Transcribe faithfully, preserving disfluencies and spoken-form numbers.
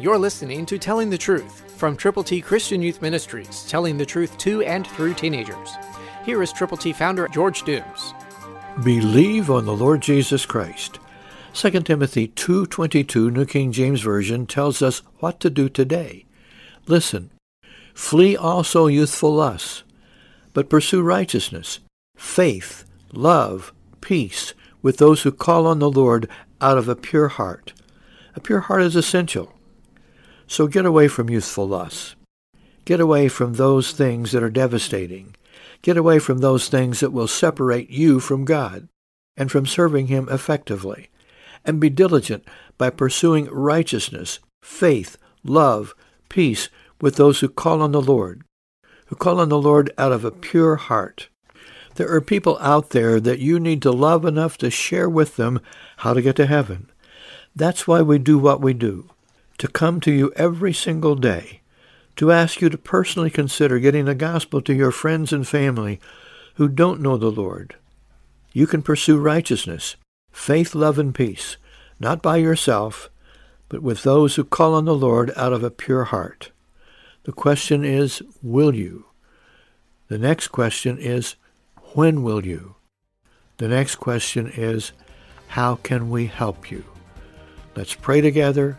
You're listening to Telling the Truth from Triple T Christian Youth Ministries, telling the truth to and through teenagers. Here is Triple T founder George Dooms. Believe on the Lord Jesus Christ. Second Timothy two twenty-two, New King James Version, tells us what to do today. Listen, flee also youthful lusts, but pursue righteousness, faith, love, peace, with those who call on the Lord out of a pure heart. A pure heart is essential. So get away from youthful lusts. Get away from those things that are devastating. Get away from those things that will separate you from God and from serving Him effectively. And be diligent by pursuing righteousness, faith, love, peace with those who call on the Lord, who call on the Lord out of a pure heart. There are people out there that you need to love enough to share with them how to get to heaven. That's why we do what we do. To come to you every single day, to ask you to personally consider getting the gospel to your friends and family who don't know the Lord. You can pursue righteousness, faith, love, and peace, not by yourself, but with those who call on the Lord out of a pure heart. The question is, will you? The next question is, when will you? The next question is, how can we help you? Let's pray together.